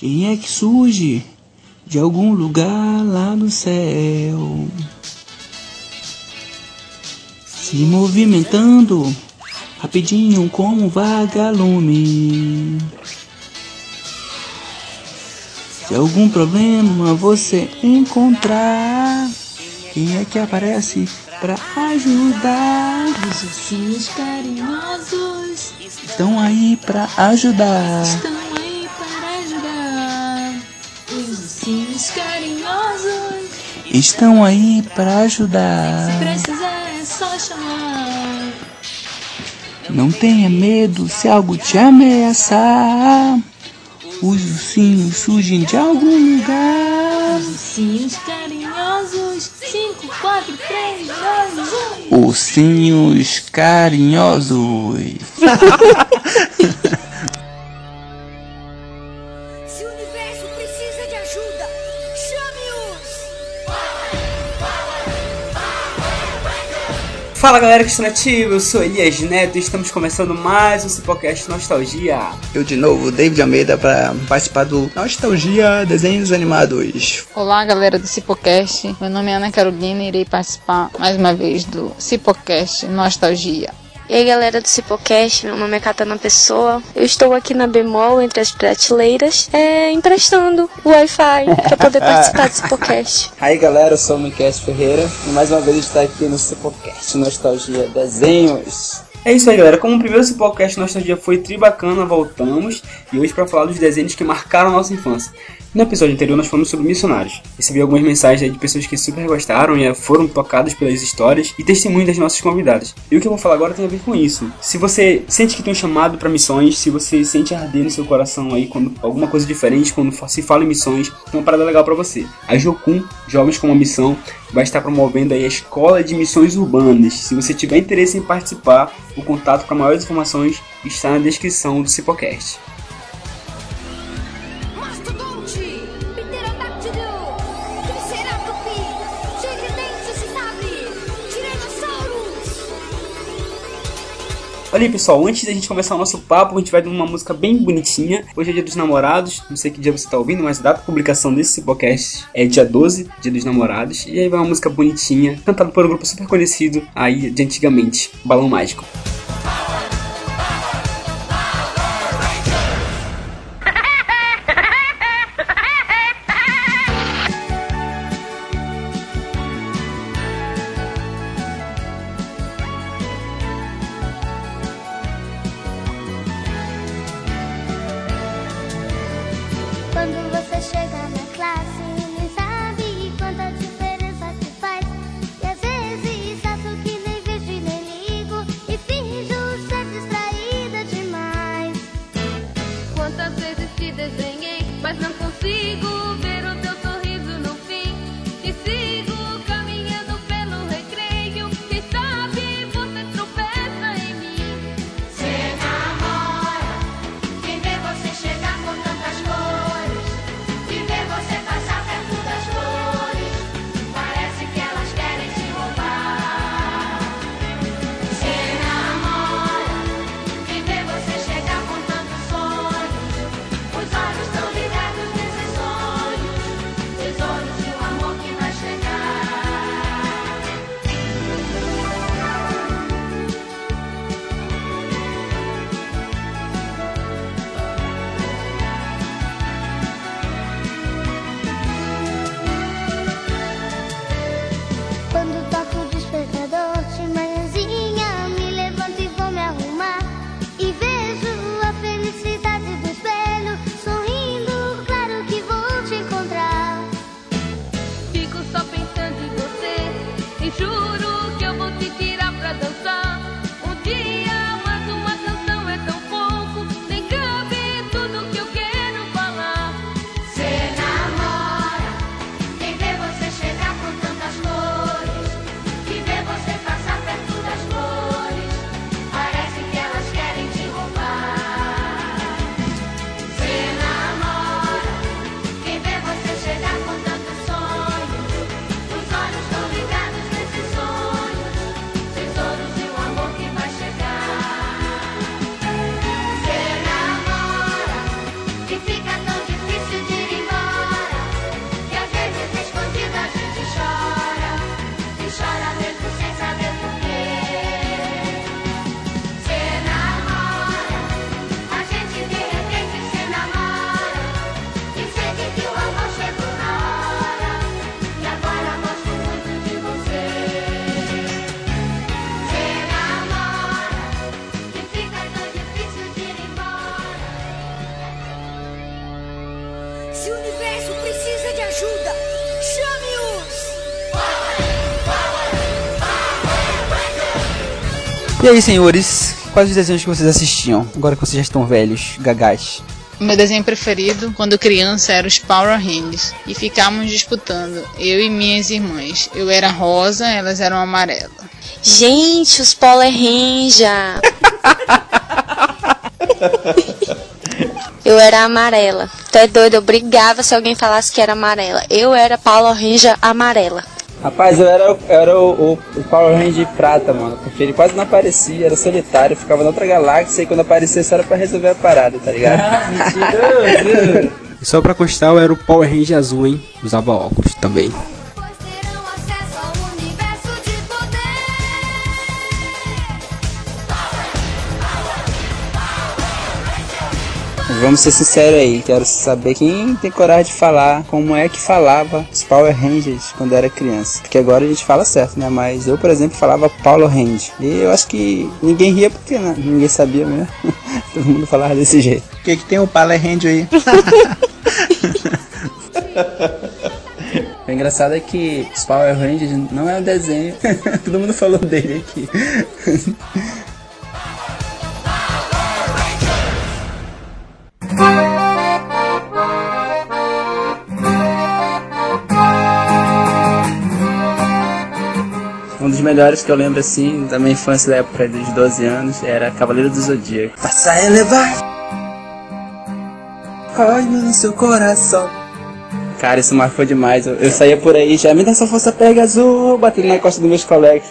Quem é que surge de algum lugar lá no céu, se movimentando rapidinho como um vagalume? Se algum problema você encontrar, quem é que aparece pra ajudar? Os ursinhos carinhosos estão aí pra ajudar. Estão aí para ajudar. Os ursinhos carinhosos estão aí pra ajudar. Se precisar é só chamar. Não tenha medo se algo te ameaçar. Os ursinhos surgem de algum lugar. Os ursinhos carinhosos. 5, 4, 3, 2, 1. Ursinhos carinhosos. Se o universo precisa de ajuda, chame-os. Fala galera, Cristo Nativos, eu sou Elias Neto e estamos começando mais um Cipocast Nostalgia. Eu de novo, David Almeida, para participar do Nostalgia Desenhos Animados. Olá galera do Cipocast, meu nome é Ana Carolina e irei participar mais uma vez do Cipocast Nostalgia. E aí galera do Cipocast, meu nome é Katana Pessoa. Eu estou aqui na Bemol, entre as prateleiras, emprestando o Wi-Fi para poder participar do Cipocast. Aí galera, eu sou o Miquelcio Ferreira e mais uma vez estou aqui no Cipocast Nostalgia Desenhos. É isso aí galera, como o primeiro Cipocast Nostalgia foi tribacana, voltamos e hoje para falar dos desenhos que marcaram a nossa infância. No episódio anterior nós falamos sobre missionários. Recebi algumas mensagens aí de pessoas que super gostaram e foram tocadas pelas histórias e testemunhos das nossas convidadas. E o que eu vou falar agora tem a ver com isso. Se você sente que tem um chamado para missões, se você sente arder no seu coração aí quando alguma coisa diferente, quando se fala em missões, tem uma parada legal para você. A Jocum, Jovens com uma Missão, vai estar promovendo aí a Escola de Missões Urbanas. Se você tiver interesse em participar, o contato para maiores informações está na descrição do Cipocast. Olha aí pessoal, antes da gente começar o nosso papo, a gente vai dar uma música bem bonitinha. Hoje é dia dos namorados, não sei que dia você tá ouvindo, mas a data de publicação desse podcast é dia 12, dia dos namorados. E aí vai uma música bonitinha, cantada por um grupo super conhecido aí de antigamente, Balão Mágico. Faz, e às vezes acho que nem vejo e nem ligo, e fingo E aí, senhores, quais os desenhos que vocês assistiam, agora que vocês já estão velhos, gagás? Meu desenho preferido, quando criança, era os Power Rangers. E ficávamos disputando, eu e minhas irmãs. Eu era rosa, elas eram amarela. Gente, os Power Rangers! Eu era amarela. Tu é doido, eu brigava se alguém falasse que era amarela. Eu era Power Ranger amarela. Rapaz, eu era o Power Ranger prata, mano, porque ele quase não aparecia, era solitário, ficava na outra galáxia e quando aparecesse era pra resolver a parada, tá ligado? Mentira! Só pra constar, eu era o Power Ranger azul, hein? Usava óculos também. Vamos ser sinceros aí, quero saber quem tem coragem de falar como é que falava os Power Rangers quando era criança. Porque agora a gente fala certo, né? Mas eu, por exemplo, falava Paulo Ranger. E eu acho que ninguém ria porque né? Ninguém sabia mesmo. Todo mundo falava desse jeito. O que tem o Power Ranger aí? O engraçado é que os Power Rangers não é um desenho. Todo mundo falou dele aqui. Um dos melhores que eu lembro assim da minha infância, da época dos 12 anos, era Cavaleiro do Zodíaco. Passa a elevar, olha no seu coração. Cara, isso marcou demais. Eu saía por aí já, me dá sua força, pega azul, batendo na costa dos meus colegas.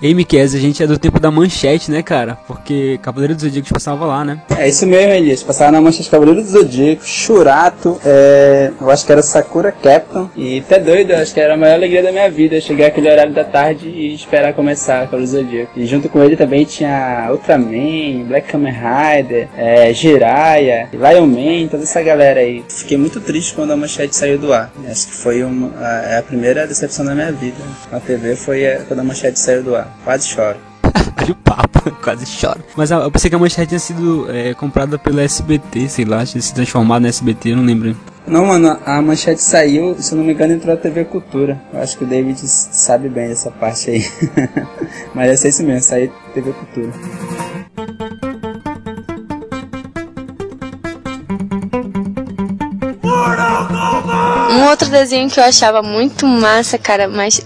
Ei, Miquelcio, a gente é do tempo da Manchete, né, cara? Porque Cavaleiro dos Zodíacos passava lá, né? É isso mesmo, Elias. Passava na Manchete Cavaleiro dos Zodíacos, Shurato, eu acho que era Sakura Captain. E até doido, eu acho que era a maior alegria da minha vida, chegar aquele horário da tarde e esperar começar Cavaleiro do Zodíaco. E junto com ele também tinha Ultraman, Black Kamen Rider, Jiraiya, Lion Man, toda essa galera aí. Fiquei muito triste quando a Manchete saiu do ar. Acho que foi a primeira decepção da minha vida. A TV foi quando a Manchete saiu do ar. Quase choro. Olha o papo, quase choro. Mas eu pensei que a Manchete tinha sido comprada pela SBT, sei lá, tinha se transformado na SBT, eu não lembro. Não, mano, a Manchete saiu, se eu não me engano, entrou na TV Cultura. Eu acho que o David sabe bem dessa parte aí. Mas é isso mesmo, saiu TV Cultura. Um outro desenho que eu achava muito massa, cara, mas,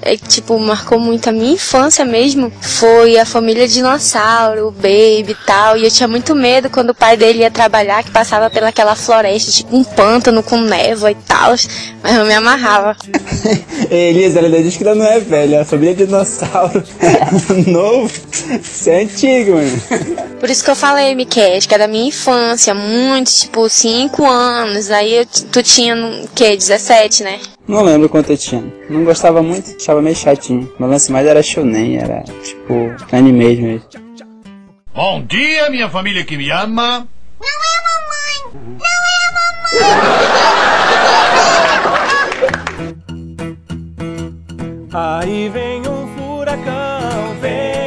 marcou muito a minha infância mesmo, foi a Família Dinossauro, o Baby e tal, e eu tinha muito medo quando o pai dele ia trabalhar, que passava pelaquela floresta, um pântano com névoa e tal, mas eu me amarrava. Elisa, ela diz que ela não é velha, a Família Dinossauro é novo, isso é antigo, mano. Por isso que eu falei, Miquel, acho que era da minha infância, muito, 5 anos, aí tu tinha, 17? Né? Não lembro quanto eu tinha. Não gostava muito, achava meio chatinho. Meu lance mais era shounen, era anime mesmo. Bom dia, minha família que me ama. Não é mamãe, não é mamãe. Aí vem um furacão, vem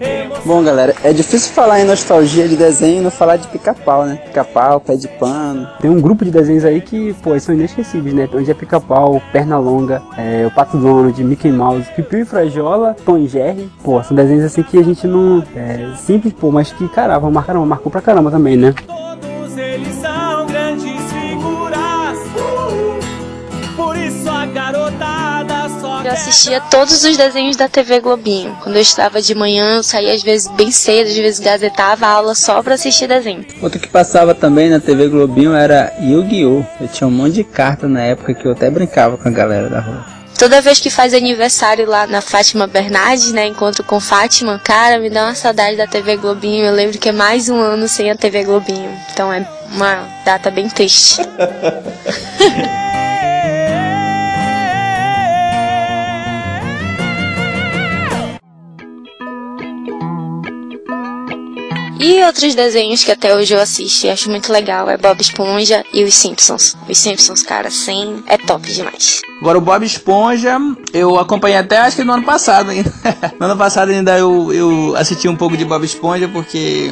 emoção. Bom, galera, é difícil falar em nostalgia de desenho e não falar de Pica-pau, né? Pica-pau, Pé de Pano. Tem um grupo de desenhos aí que, são inesquecíveis, né? Onde é Pica-pau, Pernalonga, o Pato Donald, Mickey Mouse, Pipiu e Frajola, Tom e Jerry. São desenhos assim que a gente não... simples, mas que, caramba, marcou pra caramba também, né? Todos eles são grandes figuras, por isso a garotada só... Eu assistia todos os desenhos da TV Globinho. Quando eu estava de manhã, eu saía às vezes bem cedo, às vezes gazetava a aula só pra assistir desenho. Outro que passava também na TV Globinho era Yu-Gi-Oh! Eu tinha um monte de carta na época que eu até brincava com a galera da rua. Toda vez que faz aniversário lá na Fátima Bernardes, né, encontro com Fátima, cara, me dá uma saudade da TV Globinho. Eu lembro que é mais um ano sem a TV Globinho. Então é uma data bem triste. E outros desenhos que até hoje eu assisto e acho muito legal é Bob Esponja e os Simpsons. Os Simpsons, cara, é top demais. Agora o Bob Esponja, eu acompanhei até acho que no ano passado ainda. No ano passado ainda eu assisti um pouco de Bob Esponja porque...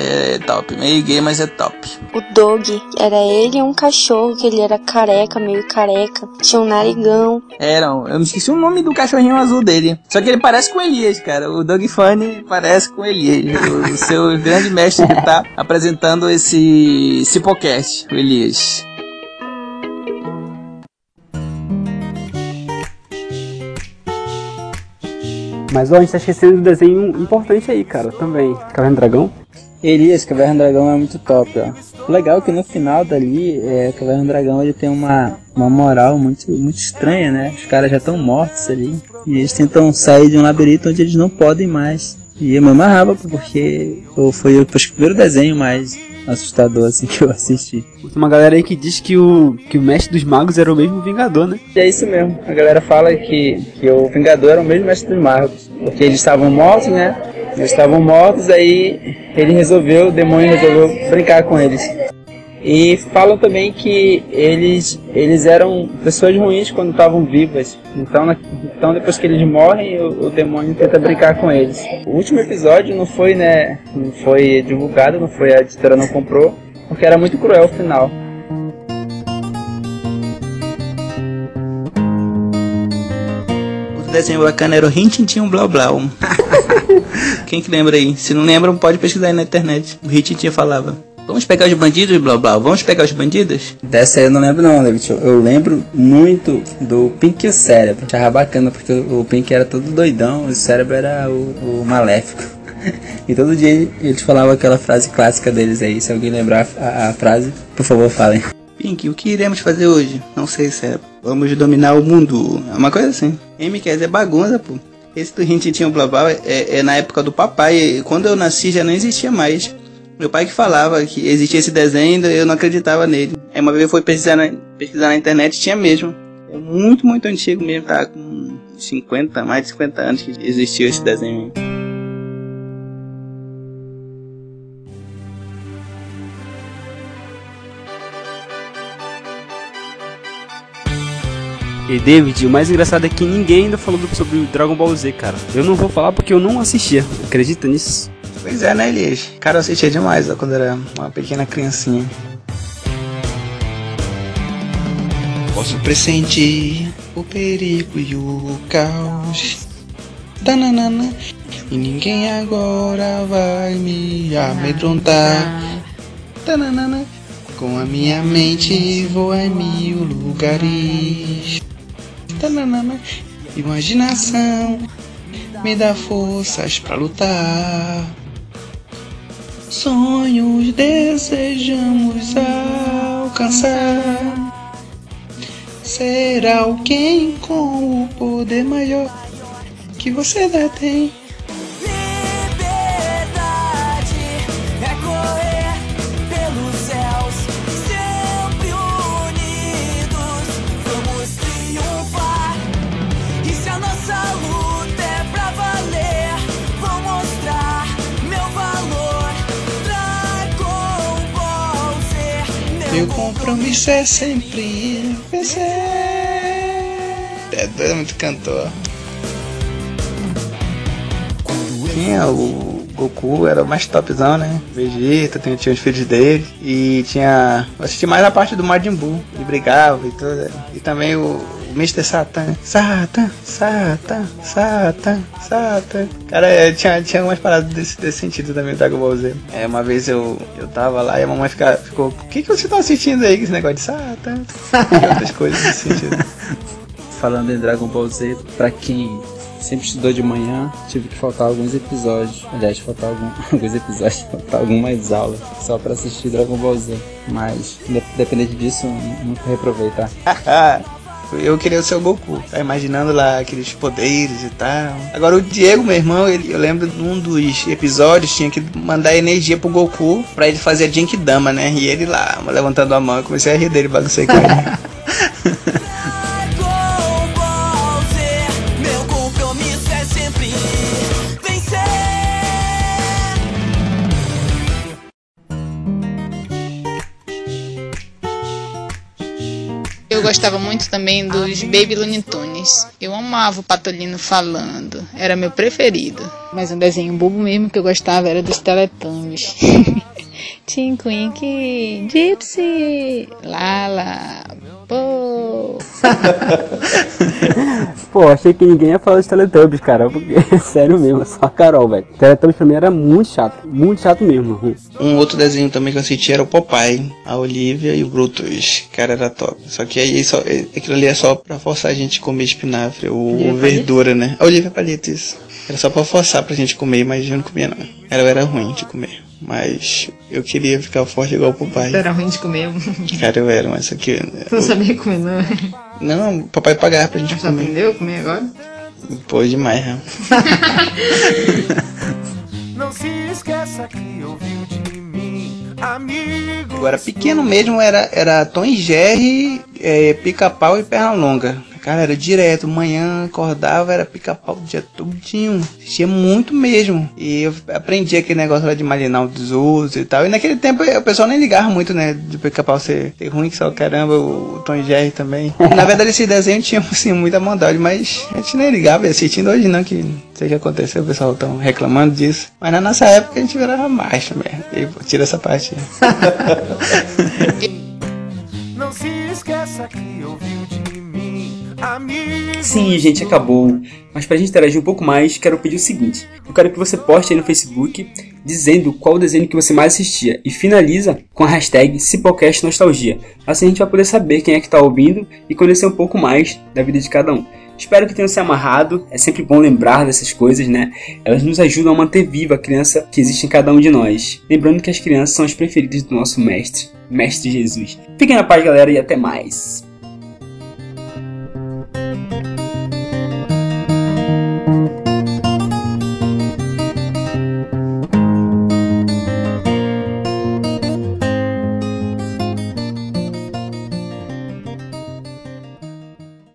É top, meio gay, mas é top. O Doug, era ele e um cachorro que ele era careca, meio careca. Tinha um narigão. Eu me esqueci o nome do cachorrinho azul dele. Só que ele parece com o Elias, cara. O Doug Funny parece com o Elias. O seu grande mestre que tá apresentando esse Cipocast, o Elias. Mas, a gente tá esquecendo do desenho importante aí, cara, também. Caverna Dragão? Elias, Caverna Dragão é muito top, ó. O legal é que no final dali, Caverna Dragão ele tem uma moral muito, muito estranha, né? Os caras já estão mortos ali. E eles tentam sair de um labirinto onde eles não podem mais. E eu me amarrava, porque foi o primeiro desenho mais assustador, assim, que eu assisti. Tem uma galera aí que diz que o Mestre dos Magos era o mesmo Vingador, né? É isso mesmo. A galera fala que o Vingador era o mesmo Mestre dos Magos. Porque eles estavam mortos, né? Eles estavam mortos, aí o demônio resolveu brincar com eles. E falam também que eles eram pessoas ruins quando estavam vivas. Então depois que eles morrem, o demônio tenta brincar com eles. O último episódio não foi, né? Não foi divulgado, não foi, a editora não comprou, porque era muito cruel o final. Outro desenho bacana era o Rintintinho Blau Blau. Quem que lembra aí? Se não lembram, pode pesquisar aí na internet. O Rintintinho falava: vamos pegar os bandidos, blá blá, vamos pegar os bandidos? Dessa aí eu não lembro não, David. Eu lembro muito do Pink e o Cérebro. Achava bacana, porque o Pink era todo doidão, o Cérebro era o maléfico. E todo dia eles falavam aquela frase clássica deles aí. Se alguém lembrar a frase, por favor, falem. Pink, o que iremos fazer hoje? Não sei, Cérebro. Vamos dominar o mundo. É uma coisa assim. MQS é bagunça, pô. Esse do Rintintinho Blá Blá é na época do papai. E quando eu nasci já não existia mais. Meu pai que falava que existia esse desenho, eu não acreditava nele. Aí uma vez eu fui pesquisar na internet, tinha mesmo. É muito, muito antigo mesmo, tá? Com mais de 50 anos que existiu esse desenho. E David, o mais engraçado é que ninguém ainda falou sobre o Dragon Ball Z, cara. Eu não vou falar porque eu não assistia, acredita nisso? Pois é, né, Elias? Cara, eu assistia demais, ó, quando era uma pequena criancinha. Posso pressentir o perigo e o caos. Dananana. E ninguém agora vai me amedrontar. Dananana. Com a minha mente vou a mil lugares. Dananana. Imaginação me dá forças pra lutar. Sonhos desejamos alcançar. Ser alguém com o poder maior que você já tem. Meu compromisso é sempre vencer. É muito cantor. Tinha o Goku, era o mais topzão, né? Vegeta, tinha os filhos dele. E tinha... eu assisti mais a parte do Majin Buu. Ele brigava e tudo. E também o Mister Satan. Satan, Satan, Satan, Satan. Cara, tinha algumas paradas desse sentido também do Dragon Ball Z. Uma vez eu tava lá e a mamãe ficou... o que você tá assistindo aí, esse negócio de Satan? E outras coisas nesse sentido. Falando em Dragon Ball Z, pra quem sempre estudou de manhã, tive que faltar alguns episódios. Aliás, faltar algumas aulas só pra assistir Dragon Ball Z. Mas, dependente disso, nunca reprovei, tá? Eu queria ser o Goku, tá imaginando lá aqueles poderes e tal. Agora o Diego, meu irmão, eu lembro de um dos episódios, tinha que mandar energia pro Goku pra ele fazer a Genkidama, né? E ele lá, levantando a mão, eu comecei a rir dele, baguncei com ele. Eu gostava muito também dos Baby Looney Tunes. Eu amava o Patolino falando. Era meu preferido. Mas um desenho bobo mesmo que eu gostava era dos Teletubbies. Tinkwink, Gypsy, Lala, pô. Pô, achei que ninguém ia falar de Teletubbies, cara, porque é sério mesmo, só a Carol, velho. Teletubbies pra mim era muito chato mesmo. Um outro desenho também que eu assisti era o Popeye, a Olivia e o Brutus, cara, era top. Só que aí só, aquilo ali é só pra forçar a gente a comer espinafre ou verdura, né? A Olivia palito, isso. Era só pra forçar pra gente comer, mas eu não comia não. Ela era ruim de comer. Mas eu queria ficar forte igual o papai. Era ruim de comer. Cara, eu era, mas isso aqui... Não sabia comer, não. Não, o papai pagava pra gente comer. Você aprendeu a comer agora? Pô, demais, né? Não se esqueça que ouviu de mim, amigo. Agora, pequeno mesmo era Tom e Jerry, Pica-pau e perna longa. Cara, era direto, manhã acordava, era Pica-pau o dia todinho. Assistia muito mesmo. E eu aprendi aquele negócio lá de malinar os outros e tal. E naquele tempo o pessoal nem ligava muito, né? De Pica-pau ser ruim, que só caramba, o Tom e Jerry também. Na verdade, esse desenho tinha, assim, muita maldade, mas a gente nem ligava e assistindo hoje não, que não sei o que aconteceu, o pessoal tão reclamando disso. Mas na nossa época a gente virava mais também. E tira essa parte. Não se esqueça que ouviu de mim. Sim, gente, acabou. Mas pra gente interagir um pouco mais, quero pedir o seguinte. Eu quero que você poste aí no Facebook dizendo qual desenho que você mais assistia. E finaliza com a hashtag Cipocast Nostalgia. Assim a gente vai poder saber quem é que tá ouvindo e conhecer um pouco mais da vida de cada um. Espero que tenham se amarrado. É sempre bom lembrar dessas coisas, né? Elas nos ajudam a manter viva a criança que existe em cada um de nós. Lembrando que as crianças são as preferidas do nosso mestre, Mestre Jesus. Fiquem na paz, galera, e até mais.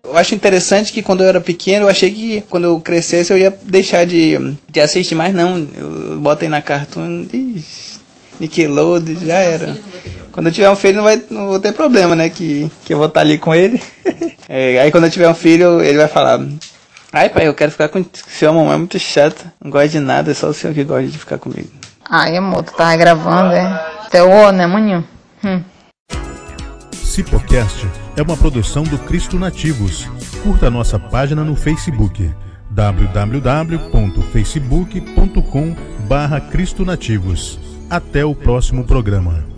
Eu acho interessante que quando eu era pequeno, eu achei que quando eu crescesse eu ia deixar de assistir, mas não, eu botei na Cartoon, Nickelodeon, já era. Quando eu tiver um filho não vou ter problema, né, que eu vou estar ali com ele. Aí quando eu tiver um filho, ele vai falar, ai pai, eu quero ficar com seu mamãe, é muito chata, não gosta de nada, é só o senhor que gosta de ficar comigo. Ai amor, tu tava gravando, é? Até o né, maninho? Cipocast é uma produção do Cristo Nativos. Curta a nossa página no Facebook, www.facebook.com/cristonativos. Até o próximo programa.